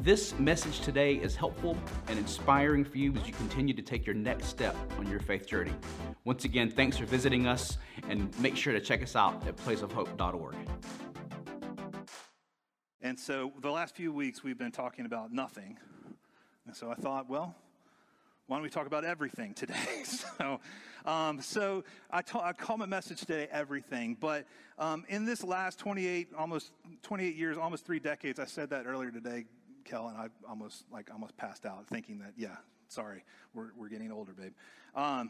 this message today is helpful and inspiring for you as you continue to take your next step on your faith journey. Once again, thanks for visiting us, and make sure to check us out at placeofhope.org. And so the last few weeks we've been talking about nothing. And so I thought, well, why don't we talk about everything today? I call my message today everything. But in this last 28 years, almost 3 decades, I said that earlier today, Kel, and I almost passed out thinking that, we're getting older, babe. I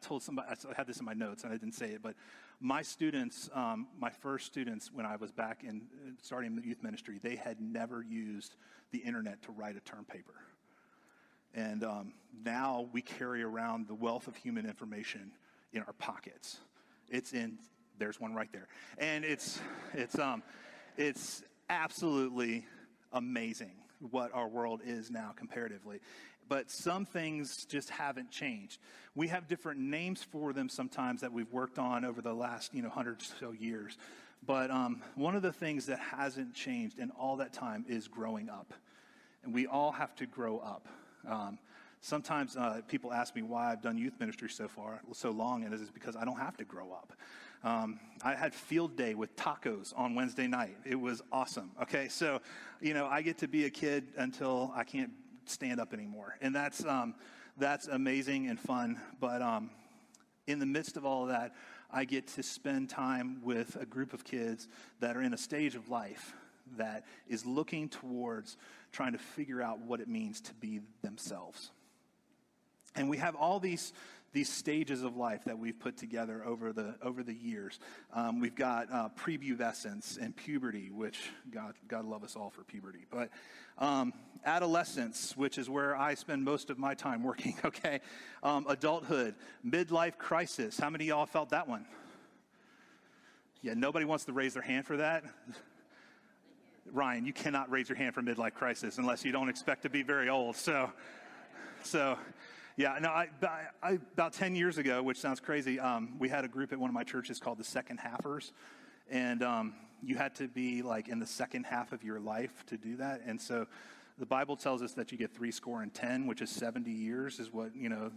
told somebody, I had this in my notes and I didn't say it, but my students, my first students, when I was back in starting youth ministry, they had never used the internet to write a term paper. And now we carry around the wealth of human information in our pockets. There's one right there. And it's absolutely amazing what our world is now comparatively. But some things just haven't changed. We have different names for them sometimes that we've worked on over the last 100 or so years. But one of the things that hasn't changed in all that time is growing up. And we all have to grow up. Sometimes people ask me why I've done youth ministry so long, and it's because I don't have to grow up. I had field day with tacos on Wednesday night. It was awesome. Okay, so, I get to be a kid until I can't stand up anymore. And that's amazing and fun. But in the midst of all of that, I get to spend time with a group of kids that are in a stage of life that is looking towards trying to figure out what it means to be themselves. And we have all these stages of life that we've put together over the years. We've got prepubescence and puberty, which God love us all for puberty. But adolescence, which is where I spend most of my time working, okay? Adulthood, midlife crisis. How many of y'all felt that one? Yeah, nobody wants to raise their hand for that. Ryan, you cannot raise your hand for midlife crisis unless you don't expect to be very old. So... Yeah, no, I about 10 years ago, which sounds crazy, we had a group at one of my churches called the Second Halfers, and you had to be like in the second half of your life to do that, and so the Bible tells us that you get 70, which is 70 years is what, the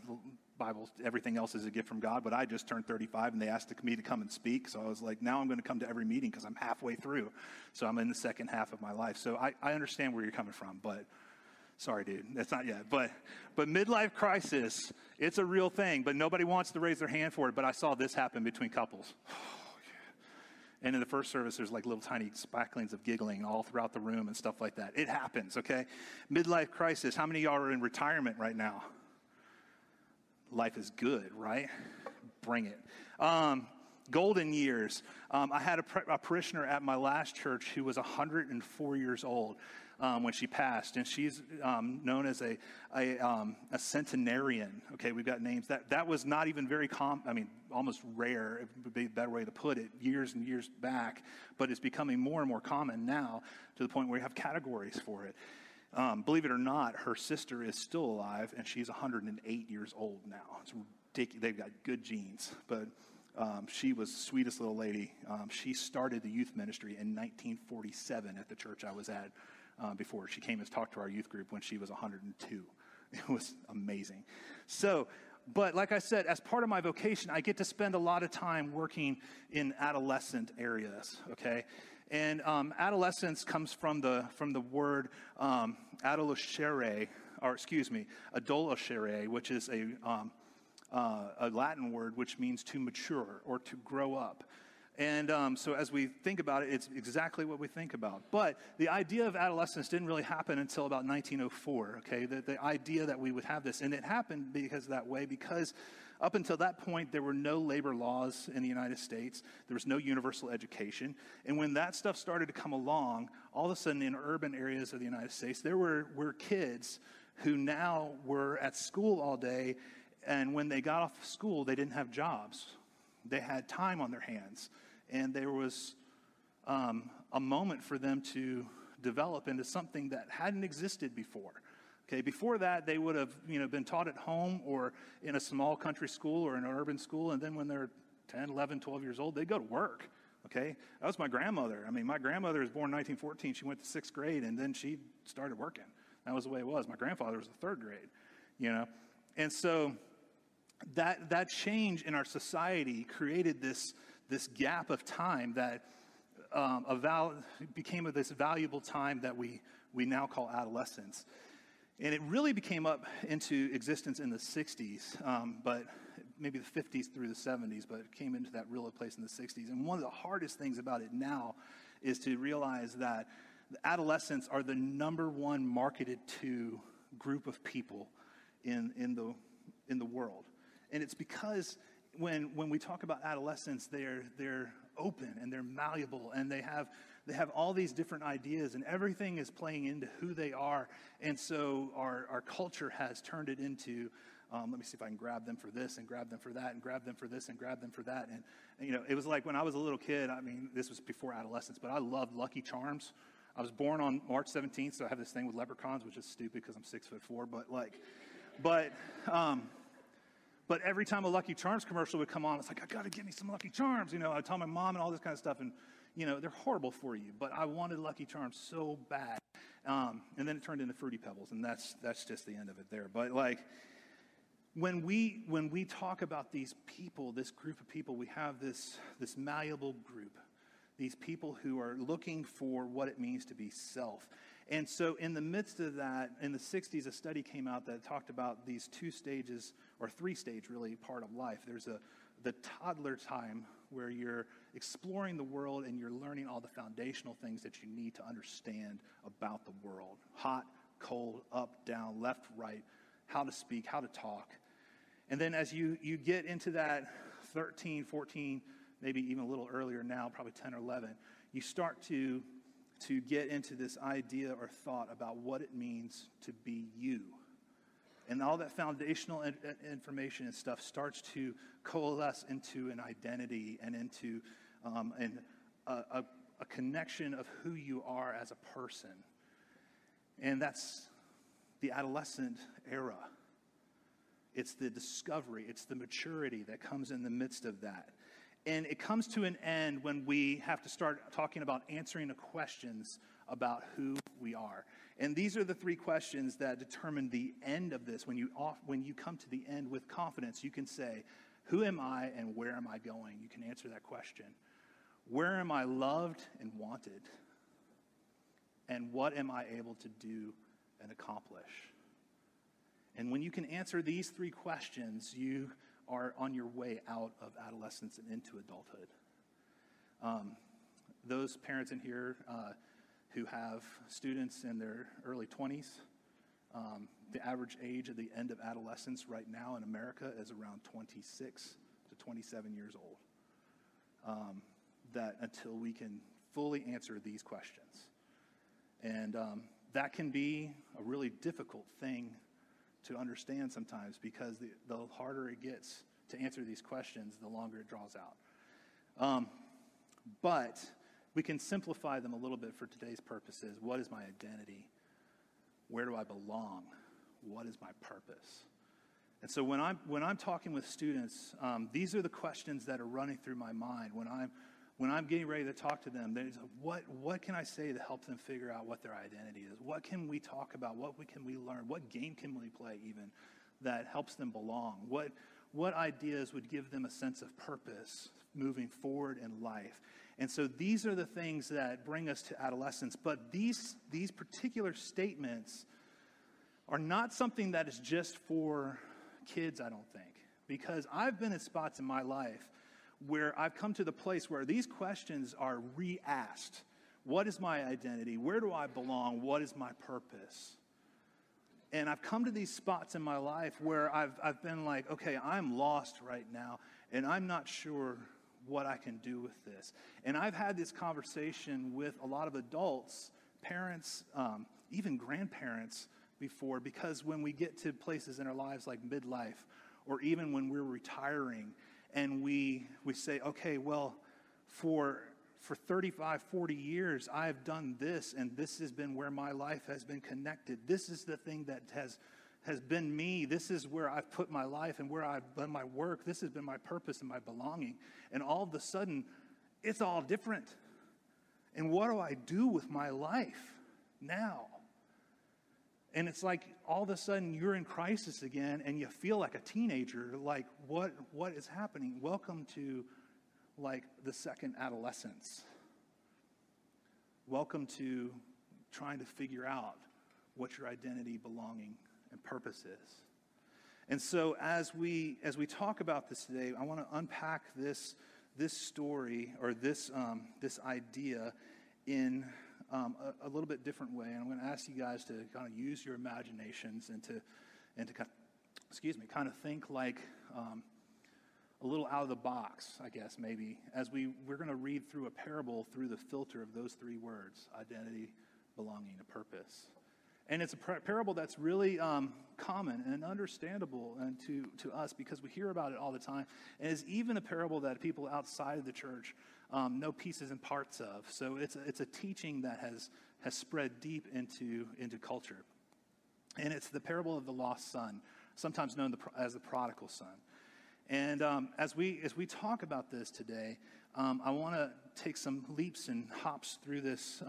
Bible, everything else is a gift from God, but I just turned 35, and they asked me to come and speak, so I was like, now I'm going to come to every meeting because I'm halfway through, so I'm in the second half of my life, so I understand where you're coming from, but... Sorry, dude, that's not yet. But midlife crisis, it's a real thing, but nobody wants to raise their hand for it. But I saw this happen between couples. Oh, yeah. And in the first service, there's like little tiny spacklings of giggling all throughout the room and stuff like that. It happens, okay? Midlife crisis. How many of y'all are in retirement right now? Life is good, right? Bring it. Golden years. I had a parishioner at my last church who was 104 years old when she passed, and she's known as a centenarian. Okay, we've got names. That was not even very almost rare, it would be a better way to put it, years and years back, but it's becoming more and more common now to the point where we have categories for it. Believe it or not, her sister is still alive, and she's 108 years old now. It's ridiculous. They've got good genes, but... she was the sweetest little lady. She started the youth ministry in 1947 at the church I was at before. She came and talked to our youth group when she was 102. It was amazing. So, but like I said, as part of my vocation, I get to spend a lot of time working in adolescent areas, okay? And adolescence comes from the word adolescere, which is a Latin word which means to mature or to grow up. And so as we think about it, it's exactly what we think about. But the idea of adolescence didn't really happen until about 1904, okay? The idea that we would have this. And it happened because up until that point, there were no labor laws in the United States. There was no universal education. And when that stuff started to come along, all of a sudden in urban areas of the United States, there were kids who now were at school all day And when they got off of school, they didn't have jobs. They had time on their hands. And there was a moment for them to develop into something that hadn't existed before. Okay, before that, they would have, you know, been taught at home or in a small country school or an urban school. And then when they're 10, 11, 12 years old, they go to work. Okay, that was my grandmother. I mean, my grandmother was born in 1914. She went to sixth grade, and then she started working. That was the way it was. My grandfather was in third grade, you know. And so that change in our society created this gap of time that became this valuable time that we now call adolescence. And it really became up into existence in the 60s, but maybe the 50s through the 70s, but it came into that real place in the 60s. And one of the hardest things about it now is to realize that adolescents are the number one marketed to group of people in the world. And it's because when we talk about adolescents, they're open and they're malleable, and they have all these different ideas, and everything is playing into who they are. And so our culture has turned it into, let me see if I can grab them for this and grab them for that and grab them for this and grab them for that. And you know, it was like when I was a little kid, I mean, this was before adolescence, but I loved Lucky Charms. I was born on March 17th, so I have this thing with leprechauns, which is stupid because I'm 6'4", but every time a Lucky Charms commercial would come on, it's like, I got to get me some Lucky Charms. You know, I tell my mom and all this kind of stuff. And, you know, they're horrible for you. But I wanted Lucky Charms so bad. And then it turned into Fruity Pebbles. And that's just the end of it there. But, like, when we talk about these people, this group of people, we have this malleable group. These people who are looking for what it means to be self. And so in the midst of that, in the 60s, a study came out that talked about these two stages, or three-stage, really, part of life. There's the toddler time where you're exploring the world and you're learning all the foundational things that you need to understand about the world. Hot, cold, up, down, left, right, how to speak, how to talk. And then as you get into that 13, 14, maybe even a little earlier now, probably 10 or 11, you start to get into this idea or thought about what it means to be you. And all that foundational information and stuff starts to coalesce into an identity and into a connection of who you are as a person. And that's the adolescent era. It's the discovery. It's the maturity that comes in the midst of that. And it comes to an end when we have to start talking about answering the questions about who we are. And these are the three questions that determine the end of this. When you come to the end with confidence, you can say, who am I and where am I going? You can answer that question. Where am I loved and wanted? And what am I able to do and accomplish? And when you can answer these three questions, you are on your way out of adolescence and into adulthood. Those parents in here who have students in their early 20s, the average age at the end of adolescence right now in America is around 26 to 27 years old. That until we can fully answer these questions. And that can be a really difficult thing to understand sometimes, because the harder it gets to answer these questions, the longer it draws out. But we can simplify them a little bit for today's purposes. What is my identity? Where do I belong? What is my purpose? And so when I'm talking with students, these are the questions that are running through my mind when I'm getting ready to talk to them. There's what can I say to help them figure out what their identity is? What can we talk about? What can we learn? What game can we play even that helps them belong? What ideas would give them a sense of purpose moving forward in life? And so these are the things that bring us to adolescence. But these particular statements are not something that is just for kids, I don't think, because I've been in spots in my life where I've come to the place where these questions are re-asked. What is my identity? Where do I belong? What is my purpose? And I've come to these spots in my life where I've been like, okay, I'm lost right now, and I'm not sure what I can do with this. And I've had this conversation with a lot of adults, parents, even grandparents before, because when we get to places in our lives like midlife, or even when we're retiring and we say, okay, well, for 35, 40 years, I have done this, and this has been where my life has been connected. This is the thing that has been me. This is where I've put my life and where I've done my work. This has been my purpose and my belonging. And all of a sudden, it's all different. And what do I do with my life now? And it's like all of a sudden you're in crisis again and you feel like a teenager, like what is happening? Welcome to like the second adolescence. Welcome to trying to figure out what your identity, belonging, and purpose is. And so as we talk about this today, I want to unpack this story or this idea in a little bit different way, and I'm going to ask you guys to kind of use your imaginations and to kind of think like a little out of the box, I guess, maybe, as we're going to read through a parable through the filter of those three words: identity, belonging, and purpose. And it's a parable that's really common and understandable and to us because we hear about it all the time. And it's even a parable that people outside of the church know pieces and parts of. So it's a teaching that has spread deep into culture. And it's the parable of the lost son, sometimes known as the prodigal son. And as we talk about this today, I want to take some leaps and hops through this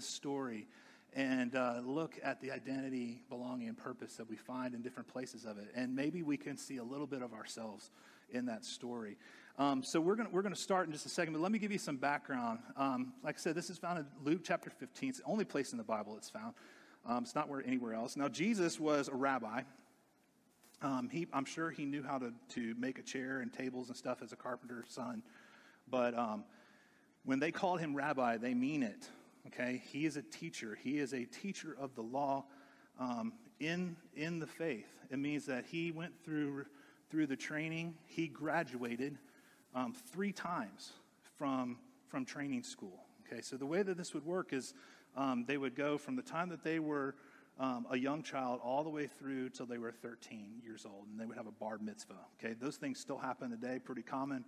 story and look at the identity, belonging, and purpose that we find in different places of it. And maybe we can see a little bit of ourselves in that story. So we're going to start in just a second, but let me give you some background. Like I said, this is found in Luke chapter 15. It's the only place in the Bible it's found. It's not anywhere else. Now, Jesus was a rabbi. I'm sure he knew how to make a chair and tables and stuff as a carpenter's son. But when they call him rabbi, they mean it. Okay, he is a teacher. He is a teacher of the law in the faith. It means that he went through the training. He graduated 3 times from training school. Okay, so the way that this would work is they would go from the time that they were a young child all the way through till they were 13 years old, and they would have a bar mitzvah. Okay, those things still happen today, pretty common.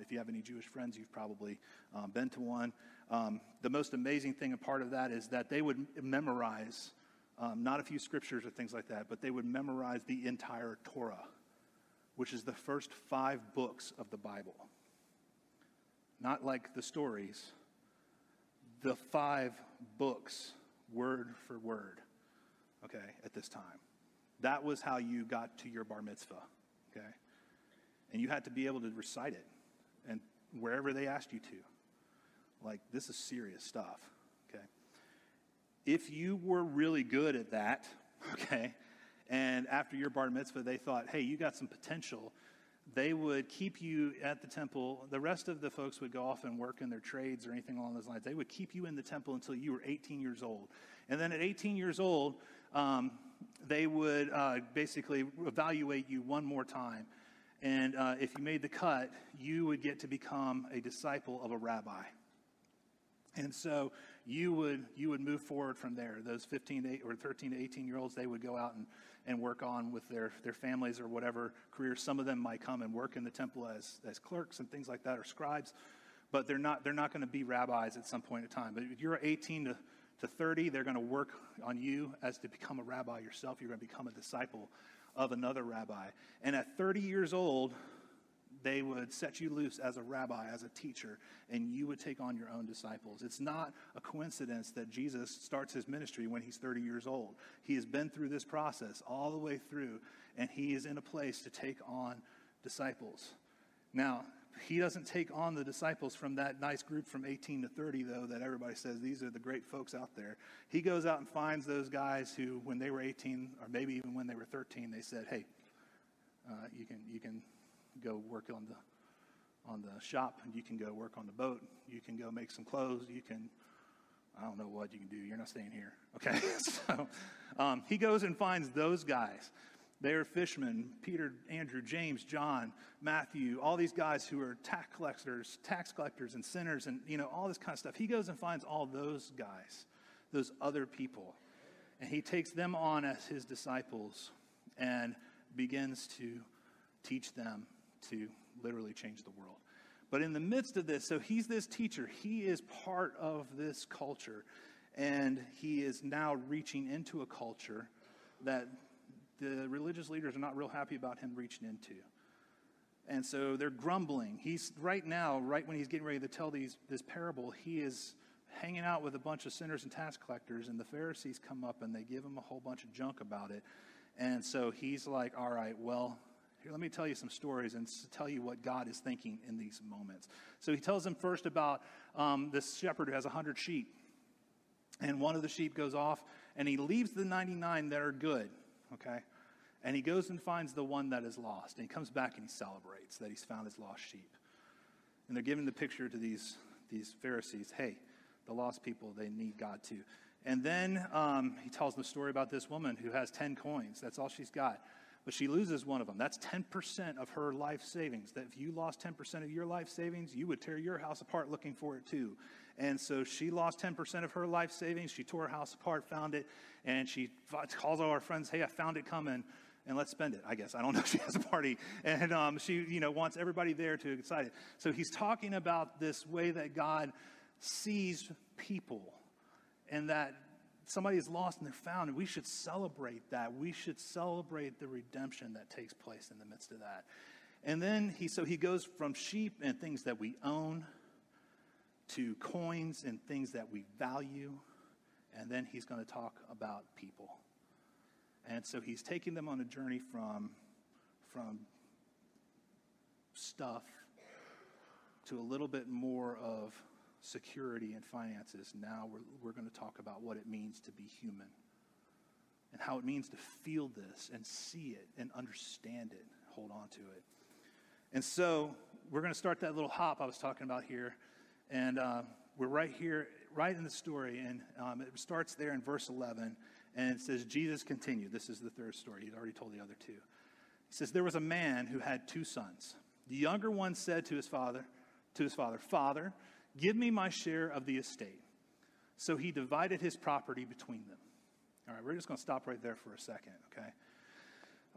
If you have any Jewish friends, you've probably been to one. The most amazing thing and part of that is that they would memorize, not a few scriptures or things like that, but they would memorize the entire Torah, which is the first 5 books of the Bible. Not like the stories, the 5 books, word for word, okay, at this time. That was how you got to your bar mitzvah, okay? And you had to be able to recite it and wherever they asked you to. Like, this is serious stuff, okay? If you were really good at that, okay, and after your bar mitzvah, they thought, hey, you got some potential, they would keep you at the temple. The rest of the folks would go off and work in their trades or anything along those lines. They would keep you in the temple until you were 18 years old. And then at 18 years old, they would basically evaluate you one more time. And if you made the cut, you would get to become a disciple of a rabbi. And so you would move forward from there. Those 13 to 18-year-olds, they would go out and work on with their families or whatever careers. Some of them might come and work in the temple as clerks and things like that, or scribes, but they're not going to be rabbis at some point in time. But if you're 18 to 30, they're going to work on you as to become a rabbi yourself. You're going to become a disciple of another rabbi. And at 30 years old, they would set you loose as a rabbi, as a teacher, and you would take on your own disciples. It's not a coincidence that Jesus starts his ministry when he's 30 years old. He has been through this process all the way through, and he is in a place to take on disciples. Now, he doesn't take on the disciples from that nice group from 18 to 30, though, that everybody says these are the great folks out there. He goes out and finds those guys who, when they were 18, or maybe even when they were 13, they said, hey, you can go work on the shop, and you can go work on the boat, you can go make some clothes, you can, I don't know what you can do, you're not staying here, okay? So he goes and finds those guys. They are fishermen: Peter, Andrew, James, John, Matthew, all these guys who are tax collectors and sinners, and all this kind of stuff. He goes and finds all those guys, those other people, and he takes them on as his disciples and begins to teach them to literally change the world. But in the midst of this, so he's this teacher. He is part of this culture. And he is now reaching into a culture that the religious leaders are not real happy about him reaching into. And so they're grumbling. He's right now, right when he's getting ready to tell this parable, he is hanging out with a bunch of sinners and tax collectors, and the Pharisees come up and they give him a whole bunch of junk about it. And so he's like, all right, well, here, let me tell you some stories and tell you what God is thinking in these moments. So he tells them first about this shepherd who has 100 sheep. And one of the sheep goes off, and he leaves the 99 that are good, okay? And he goes and finds the one that is lost. And he comes back and he celebrates that he's found his lost sheep. And they're giving the picture to these Pharisees. Hey, the lost people, they need God too. And then he tells them a story about this woman who has 10 coins. That's all she's got. But she loses one of them. That's 10% of her life savings. That if you lost 10% of your life savings, you would tear your house apart looking for it too. And so she lost 10% of her life savings. She tore her house apart, found it, and she calls all her friends, hey, I found it coming, and let's spend it, I guess. I don't know. She has a party, and she wants everybody there to get excited. So he's talking about this way that God sees people and that somebody is lost and they're found, and we should celebrate that. We should celebrate the redemption that takes place in the midst of that. And then he goes from sheep and things that we own to coins and things that we value, and then he's going to talk about people. And so he's taking them on a journey from stuff to a little bit more of security and finances. Now we're going to talk about what it means to be human and how it means to feel this and see it and understand it, hold on to it. And so we're going to start that little hop I was talking about here. And we're right here, right in the story. And it starts there in verse 11. And it says, Jesus continued. This is the third story. He'd already told the other two. He says, there was a man who had two sons. The younger one said to his father, Father, give me my share of the estate. So he divided his property between them. All right, we're just going to stop right there for a second,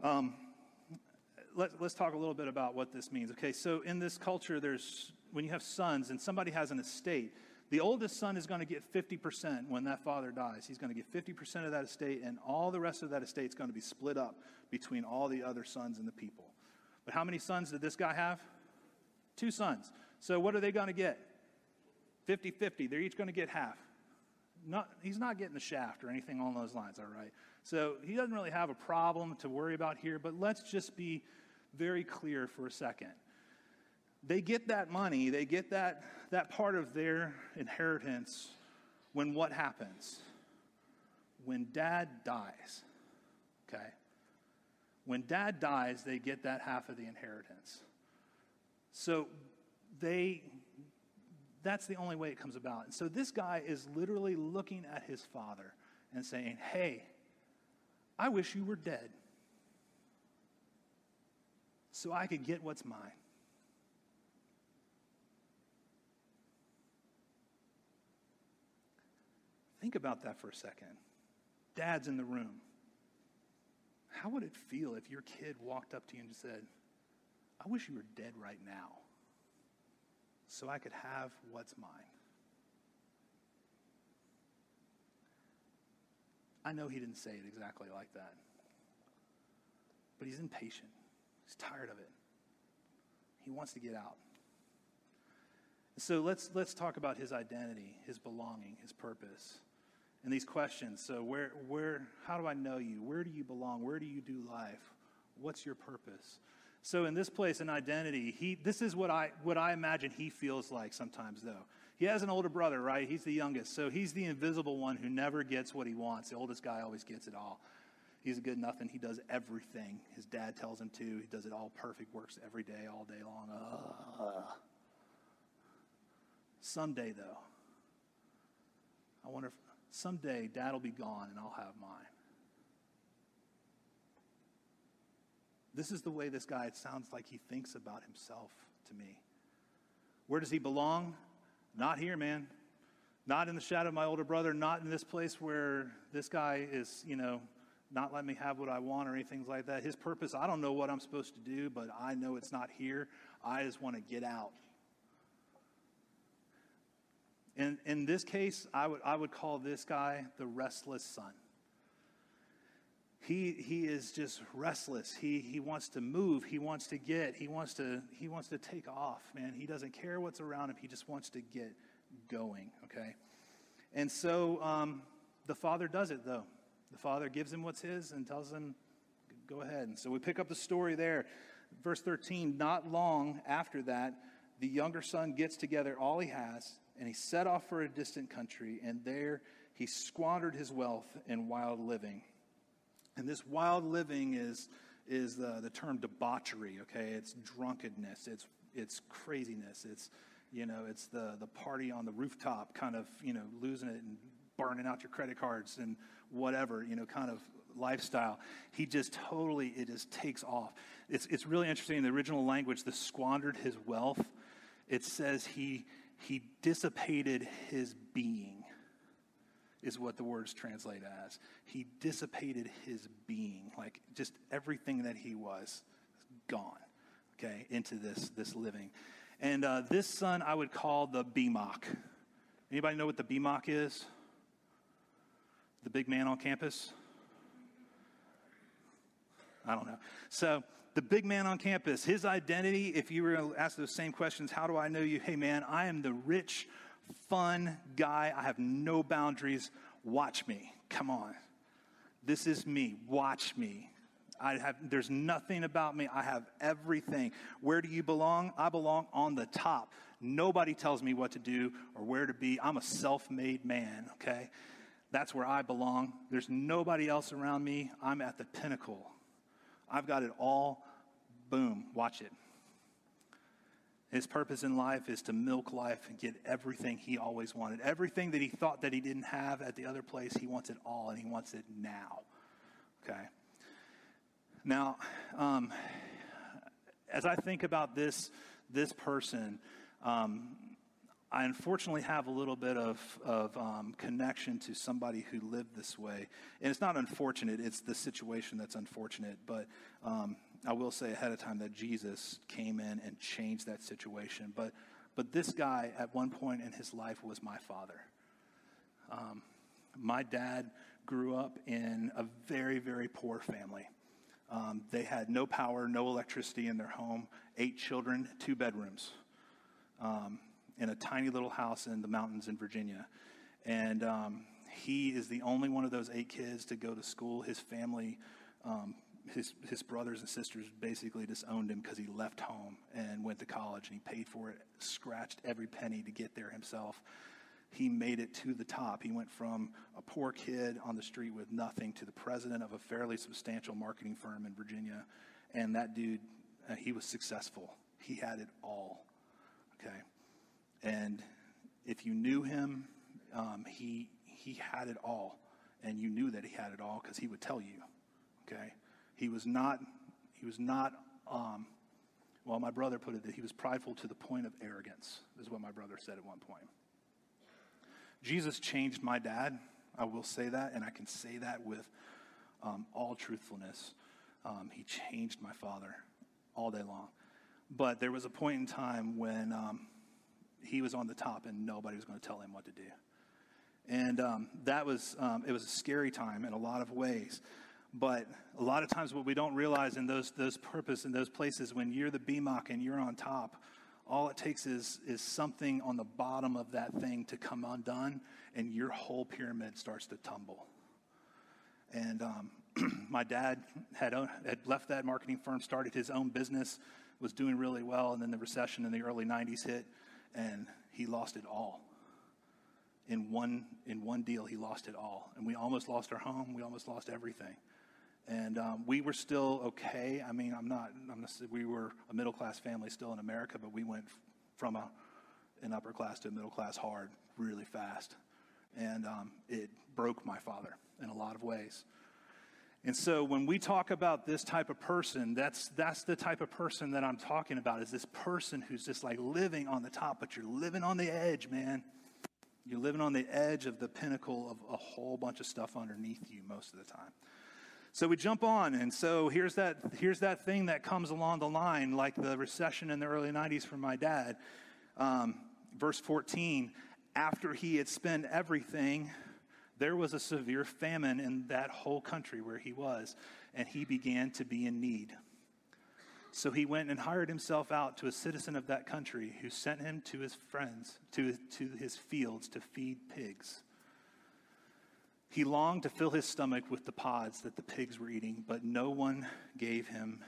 okay? Let's talk a little bit about what this means. Okay, so in this culture, when you have sons and somebody has an estate, the oldest son is going to get 50% when that father dies. He's going to get 50% of that estate, and all the rest of that estate is going to be split up between all the other sons and the people. But how many sons did this guy have? Two sons. So what are they going to get? 50-50. They're each going to get half. He's not getting a shaft or anything along those lines, all right? So he doesn't really have a problem to worry about here, but let's just be very clear for a second. They get that money, they get that part of their inheritance when what happens? When dad dies, okay? When dad dies, they get that half of the inheritance. So that's the only way it comes about. And so this guy is literally looking at his father and saying, hey, I wish you were dead so I could get what's mine. Think about that for a second. Dad's in the room. How would it feel if your kid walked up to you and just said, I wish you were dead right now so I could have what's mine? I know he didn't say it exactly like that, but he's impatient. He's tired of it. He wants to get out. So let's talk about his identity, his belonging, his purpose. And these questions, so how do I know you? Where do you belong? Where do you do life? What's your purpose? So in this place, an identity, this is what I imagine he feels like sometimes, though. He has an older brother, right? He's the youngest. So he's the invisible one who never gets what he wants. The oldest guy always gets it all. He's a good nothing. He does everything. His dad tells him to. He does it all perfect, works every day, all day long. Someday, though, I wonder if someday dad will be gone and I'll have mine. This is the way this guy, it sounds like he thinks about himself to me. Where does he belong? Not here, man. Not in the shadow of my older brother. Not in this place where this guy is, not let me have what I want or anything like that. His purpose, I don't know what I'm supposed to do, but I know it's not here. I just want to get out. And in this case, I would call this guy the restless son. He is just restless. He wants to move. He wants to get. He wants to take off, man. He doesn't care what's around him. He just wants to get going, okay? And so the father does it, though. The father gives him what's his and tells him, go ahead. And so we pick up the story there. Verse 13, not long after that, the younger son gets together all he has, and he set off for a distant country, and there he squandered his wealth in wild living. And this wild living is the term debauchery, okay? It's drunkenness. It's craziness. It's, you know, it's the party on the rooftop kind of, you know, losing it and burning out your credit cards and whatever, you know, kind of lifestyle. He just totally, it just takes off. It's really interesting. In the original language, the squandered his wealth, it says he dissipated his being, is what the words translate as. He dissipated his being, like just everything that he was gone, okay, into this living. And this son I would call the BMOC. Anybody know what the BMOC is? The big man on campus? I don't know. So the big man on campus, his identity, if you were going to ask those same questions, how do I know you? Hey, man, I am the rich, fun guy. I have no boundaries. Watch me. Come on. This is me. Watch me. There's nothing about me. I have everything. Where do you belong? I belong on the top. Nobody tells me what to do or where to be. I'm a self-made man, okay? That's where I belong. There's nobody else around me. I'm at the pinnacle. I've got it all. Boom. Watch it. His purpose in life is to milk life and get everything he always wanted. Everything that he thought that he didn't have at the other place, he wants it all, and he wants it now. Okay. Now, as I think about this person, I unfortunately have a little bit of connection to somebody who lived this way. And it's not unfortunate. It's the situation that's unfortunate. But I will say ahead of time that Jesus came in and changed that situation. But this guy at one point in his life was my father. My dad grew up in a very, very poor family. They had no power, no electricity in their home, 8 children, 2 bedrooms, in a tiny little house in the mountains in Virginia. And he is the only one of those 8 kids to go to school. His family, his brothers and sisters basically disowned him because he left home and went to college, and he paid for it, scratched every penny to get there himself. He made it to the top. He went from a poor kid on the street with nothing to the president of a fairly substantial marketing firm in Virginia. And that dude, he was successful. He had it all, okay? And if you knew him, he had it all. And you knew that he had it all because he would tell you, okay? He was not, well, my brother put it that he was prideful to the point of arrogance, is what my brother said at one point. Jesus changed my dad. I will say that, and I can say that with all truthfulness. He changed my father all day long. But there was a point in time when he was on the top and nobody was going to tell him what to do. And it was a scary time in a lot of ways. But a lot of times what we don't realize in those purpose in those places, when you're the BMOC and you're on top, all it takes is something on the bottom of that thing to come undone, and your whole pyramid starts to tumble. And my dad had left that marketing firm, started his own business, was doing really well, and then the recession in the early 90s hit, and he lost it all. In one deal, he lost it all. And we almost lost our home. We almost lost everything. And we were still okay. I mean, we were a middle-class family still in America, but we went from an upper class to a middle class hard really fast. And it broke my father in a lot of ways. And so when we talk about this type of person, that's the type of person that I'm talking about, is this person who's just like living on the top, but you're living on the edge, man. You're living on the edge of the pinnacle of a whole bunch of stuff underneath you most of the time. So we jump on, and so here's that thing that comes along the line, like the recession in the early 90s for my dad. Verse 14, after he had spent everything, there was a severe famine in that whole country where he was, and he began to be in need. So he went and hired himself out to a citizen of that country, who sent him to his friends, to his fields to feed pigs. He longed to fill his stomach with the pods that the pigs were eating, but no one gave him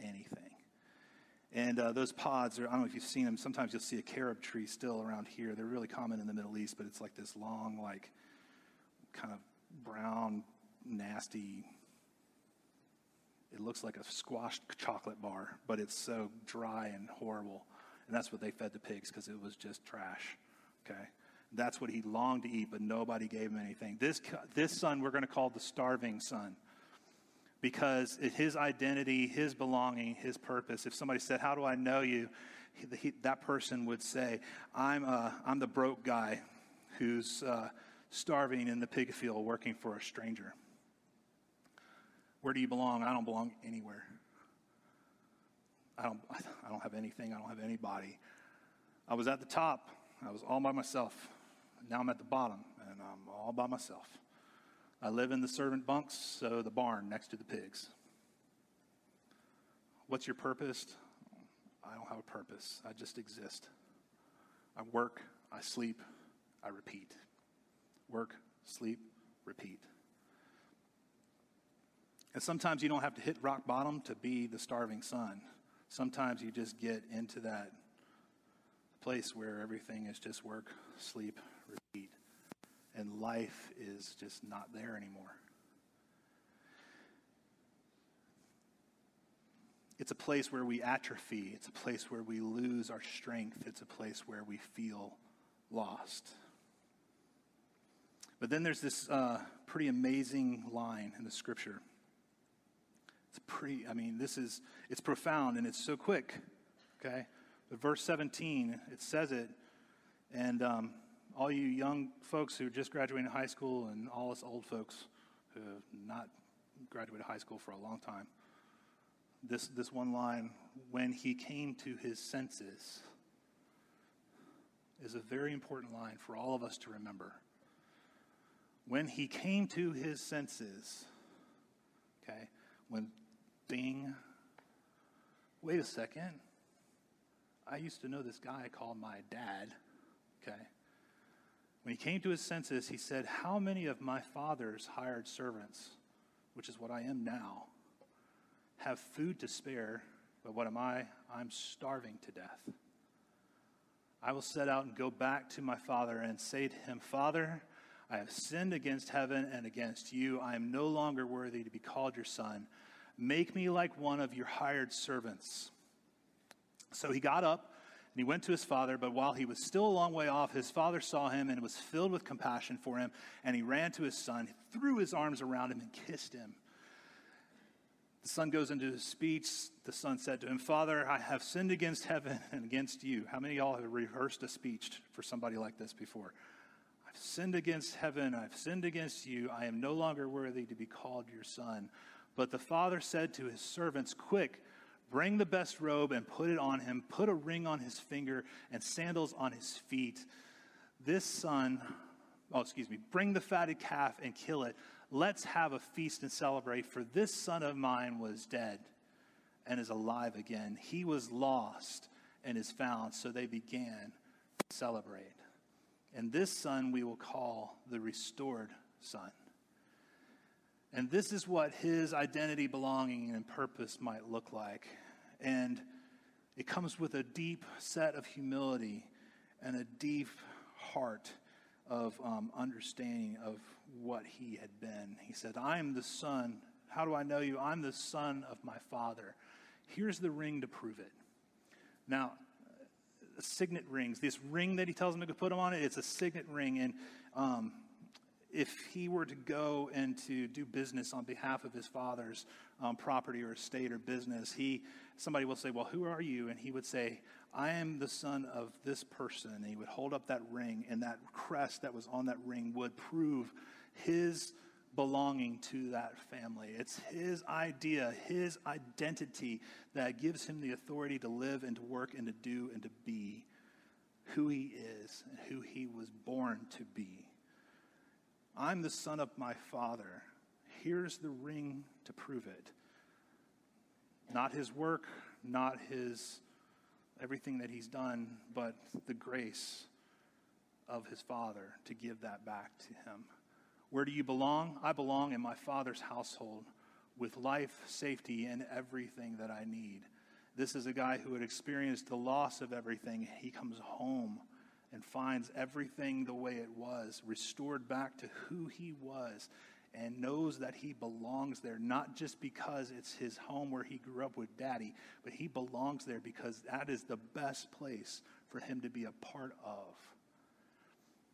anything. And those pods, I don't know if you've seen them. Sometimes you'll see a carob tree still around here. They're really common in the Middle East, but it's like this long, like kind of brown, nasty, it looks like a squashed chocolate bar, but it's so dry and horrible. And that's what they fed the pigs, because it was just trash, okay? That's what he longed to eat, but nobody gave him anything. This son we're going to call the starving son, because his identity, his belonging, his purpose. If somebody said, "How do I know you?" That person would say, "I'm the broke guy who's starving in the pig field, working for a stranger." Where do you belong? I don't belong anywhere. I don't have anything. I don't have anybody. I was at the top. I was all by myself. Now I'm at the bottom, and I'm all by myself. I live in the servant bunks, so the barn next to the pigs. What's your purpose? I don't have a purpose. I just exist. I work, I sleep, I repeat. Work, sleep, repeat. And sometimes you don't have to hit rock bottom to be the starving son. Sometimes you just get into that place where everything is just work, sleep, repeat, and life is just not there anymore. It's a place where we atrophy. It's a place where we lose our strength. It's a place where we feel lost. But then there's this pretty amazing line in the scripture. It's profound, and it's so quick, okay? Verse 17, it says it, and all you young folks who are just graduating high school, and all us old folks who have not graduated high school for a long time, this one line, "When he came to his senses," is a very important line for all of us to remember. When he came to his senses, okay, wait a second. I used to know this guy called my dad, okay? When he came to his senses, he said, "How many of my father's hired servants, which is what I am now, have food to spare, but what am I? I'm starving to death. I will set out and go back to my father and say to him, 'Father, I have sinned against heaven and against you. I am no longer worthy to be called your son. Make me like one of your hired servants.' So he got up and he went to his father, but while he was still a long way off, his father saw him and was filled with compassion for him, and he ran to his son, threw his arms around him, and kissed him. The son goes into his speech. The son said to him, 'Father, I have sinned against heaven and against you.'" How many of y'all have rehearsed a speech for somebody like this before? "I've sinned against heaven. I've sinned against you. I am no longer worthy to be called your son." But the father said to his servants, "Quick, bring the best robe and put it on him. Put a ring on his finger and sandals on his feet. Bring the fatted calf and kill it. Let's have a feast and celebrate, for this son of mine was dead and is alive again. He was lost and is found." So they began to celebrate. And this son we will call the restored son. And this is what his identity, belonging, and purpose might look like. And it comes with a deep set of humility and a deep heart of understanding of what he had been. He said, "I am the son. How do I know you? I'm the son of my father. Here's the ring to prove it." Now, signet rings, this ring that he tells him to put on it, it's a signet ring. And if he were to go and to do business on behalf of his father's property or estate or business, somebody will say, "Well, who are you?" And he would say, "I am the son of this person." And he would hold up that ring, and that crest that was on that ring would prove his belonging to that family. It's his idea, his identity that gives him the authority to live and to work and to do and to be who he is and who he was born to be. I'm the son of my father. Here's the ring to prove it. Not his work, not his everything that he's done, but the grace of his father to give that back to him. Where do you belong? I belong in my father's household with life, safety, and everything that I need. This is a guy who had experienced the loss of everything. He comes home and finds everything the way it was, restored back to who he was, and knows that he belongs there, not just because it's his home where he grew up with daddy, but he belongs there because that is the best place for him to be a part of.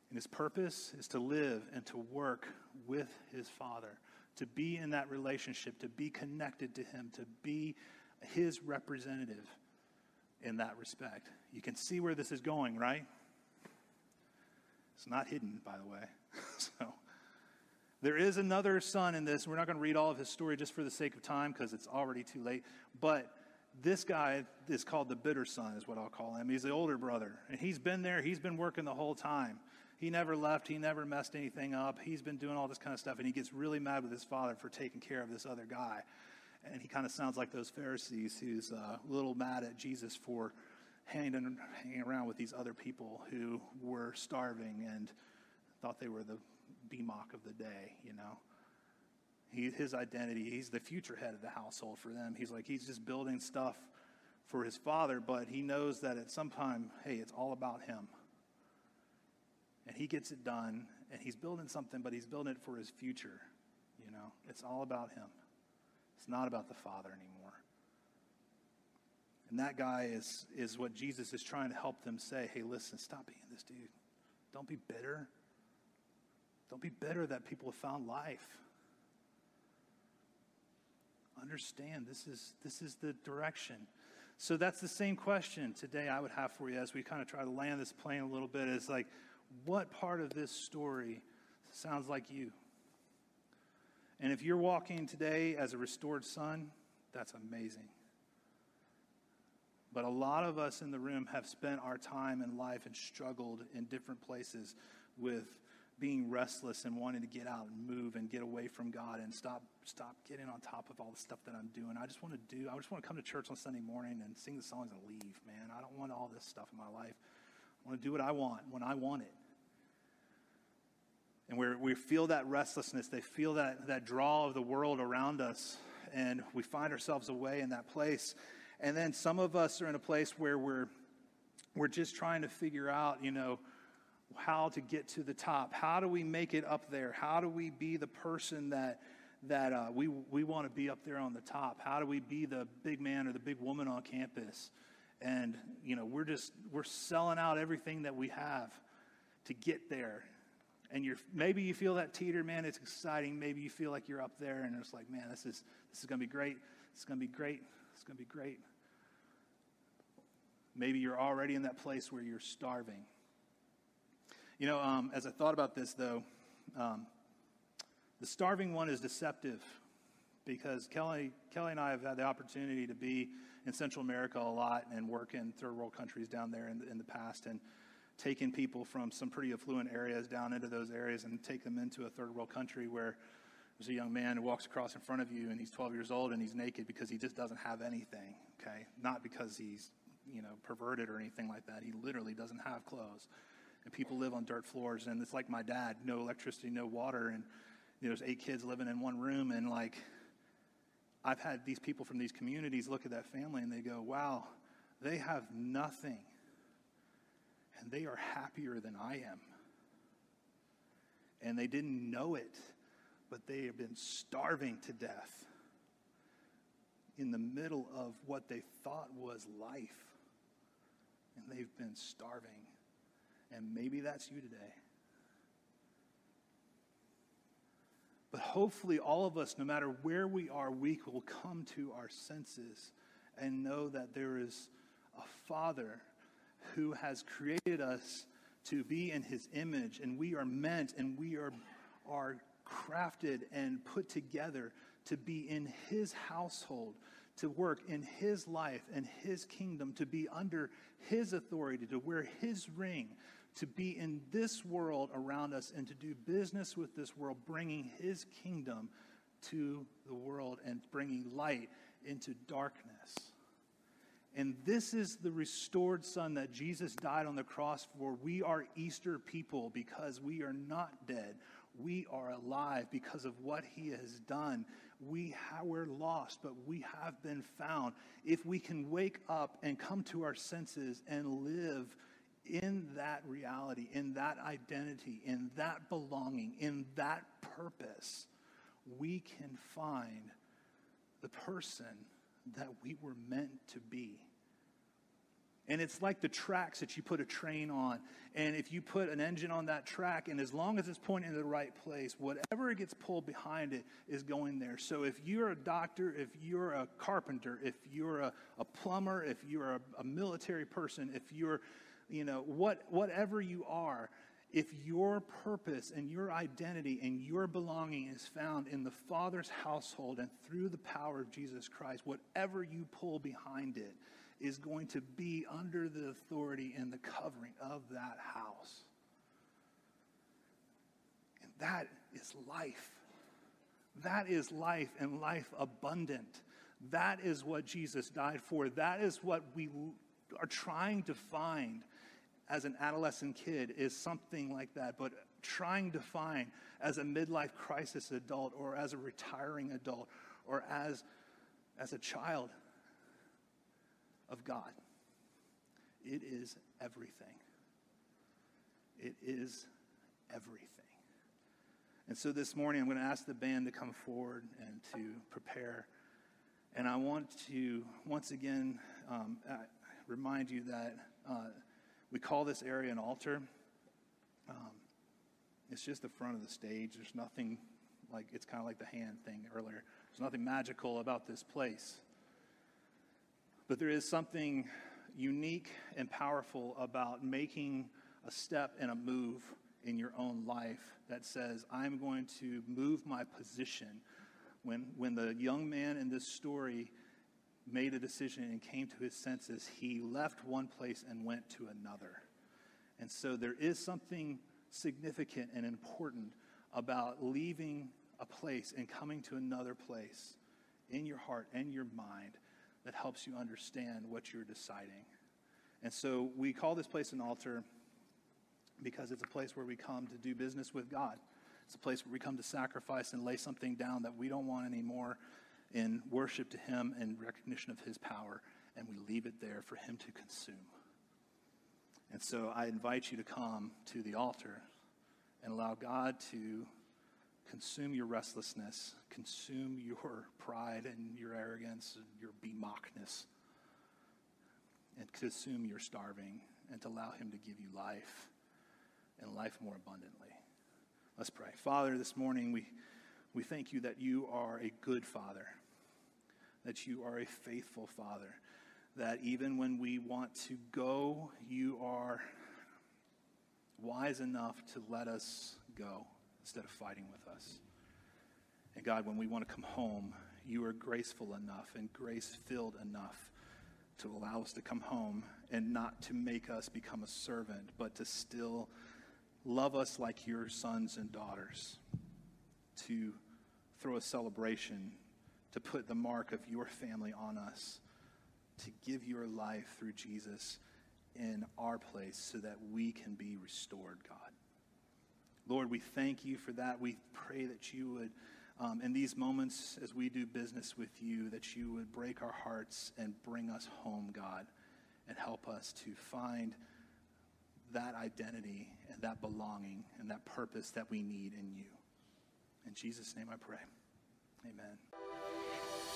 And his purpose is to live and to work with his father, to be in that relationship, to be connected to him, to be his representative in that respect. You can see where this is going, right? It's not hidden, by the way. So there is another son in this. We're not going to read all of his story just for the sake of time because it's already too late. But this guy is called the bitter son, is what I'll call him. He's the older brother. And he's been there. He's been working the whole time. He never left. He never messed anything up. He's been doing all this kind of stuff. And he gets really mad with his father for taking care of this other guy. And he kind of sounds like those Pharisees who's a little mad at Jesus for hanging around with these other people who were starving and thought they were the BMOC of the day, you know. His identity, he's the future head of the household for them. He's like, he's just building stuff for his father, but he knows that at some time, hey, it's all about him. And he gets it done, and he's building something, but he's building it for his future, you know. It's all about him. It's not about the father anymore. And that guy is what Jesus is trying to help them say. Hey, listen, stop being this dude. Don't be bitter. Don't be bitter that people have found life. Understand, this is the direction. So that's the same question today I would have for you as we kind of try to land this plane a little bit. It's like, what part of this story sounds like you? And if you're walking today as a restored son, that's amazing. But a lot of us in the room have spent our time in life and struggled in different places with being restless and wanting to get out and move and get away from God and stop getting on top of all the stuff that I'm doing. I just want to come to church on Sunday morning and sing the songs and leave, man. I don't want all this stuff in my life. I want to do what I want when I want it. And we feel that restlessness. They feel that draw of the world around us. And we find ourselves away in that place. And then some of us are in a place where we're just trying to figure out, you know, how to get to the top. How do we make it up there? How do we be the person that we want to be up there on the top? How do we be the big man or the big woman on campus? And, you know, we're selling out everything that we have to get there. And maybe you feel that teeter, man, it's exciting. Maybe you feel like you're up there and it's like, man, this is going to be great. It's going to be great. It's going to be great. Maybe you're already in that place where you're starving. You know, as I thought about this, though, the starving one is deceptive because Kelly and I have had the opportunity to be in Central America a lot and work in third world countries down there in the past, and taking people from some pretty affluent areas down into those areas and take them into a third world country where there's a young man who walks across in front of you and he's 12 years old and he's naked because he just doesn't have anything, okay? Not because he's, you know, perverted or anything like that. He literally doesn't have clothes. And people live on dirt floors, and it's like my dad, no electricity, no water, and you know, there's 8 kids living in one room, and like I've had these people from these communities look at that family and they go, wow, they have nothing. And they are happier than I am. And they didn't know it, but they have been starving to death in the middle of what they thought was life. And they've been starving. And maybe that's you today. But hopefully all of us, no matter where we are, we will come to our senses and know that there is a Father who has created us to be in his image, and we are meant and we are crafted and put together to be in his household, to work in his life and his kingdom, to be under his authority, to wear his ring, to be in this world around us and to do business with this world, bringing his kingdom to the world and bringing light into darkness. And this is the restored son that Jesus died on the cross for. We are Easter people because we are not dead. We are alive because of what he has done. We're lost, but we have been found. If we can wake up and come to our senses and live in that reality, in that identity, in that belonging, in that purpose, we can find the person that we were meant to be. And it's like the tracks that you put a train on. And if you put an engine on that track, and as long as it's pointing in the right place, whatever gets pulled behind it is going there. So if you're a doctor, if you're a carpenter, if you're a plumber, if you're a military person, if you're, whatever you are, if your purpose and your identity and your belonging is found in the Father's household and through the power of Jesus Christ, whatever you pull behind it is going to be under the authority and the covering of that house. And that is life. That is life, and life abundant. That is what Jesus died for. That is what we are trying to find as an adolescent kid, is something like that, but trying to find as a midlife crisis adult or as a retiring adult or as a child of God. It is everything. It is everything. And so this morning I'm going to ask the band to come forward and to prepare. And I want to once again remind you that we call this area an altar. It's just the front of the stage. There's nothing like, it's kind of like the hand thing earlier. There's nothing magical about this place. But there is something unique and powerful about making a step and a move in your own life that says, I'm going to move my position. When the young man in this story made a decision and came to his senses, he left one place and went to another. And so there is something significant and important about leaving a place and coming to another place in your heart and your mind that helps you understand what you're deciding. And so we call this place an altar because it's a place where we come to do business with God. It's a place where we come to sacrifice and lay something down that we don't want anymore, in worship to him and recognition of his power, and we leave it there for him to consume. And so I invite you to come to the altar and allow God to consume your restlessness, consume your pride and your arrogance and your BMOCness, and consume your starving, and to allow him to give you life and life more abundantly. Let's pray. Father, this morning we thank you that you are a good Father, that you are a faithful Father, that even when we want to go, you are wise enough to let us go instead of fighting with us. And God, when we want to come home, you are graceful enough and grace-filled enough to allow us to come home, and not to make us become a servant, but to still love us like your sons and daughters, to throw a celebration, to put the mark of your family on us, to give your life through Jesus in our place so that we can be restored, God. Lord, we thank you for that. We pray that you would, in these moments as we do business with you, that you would break our hearts and bring us home, God, and help us to find that identity and that belonging and that purpose that we need in you. In Jesus' name I pray. Amen.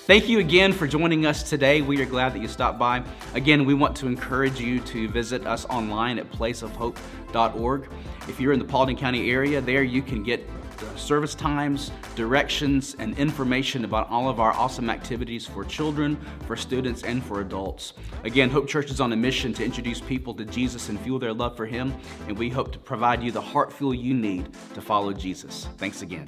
Thank you again for joining us today. We are glad that you stopped by. Again, we want to encourage you to visit us online at placeofhope.org. If you're in the Paulding County area, there you can get service times, directions, and information about all of our awesome activities for children, for students, and for adults. Again, Hope Church is on a mission to introduce people to Jesus and fuel their love for him, and we hope to provide you the heart fuel you need to follow Jesus. Thanks again.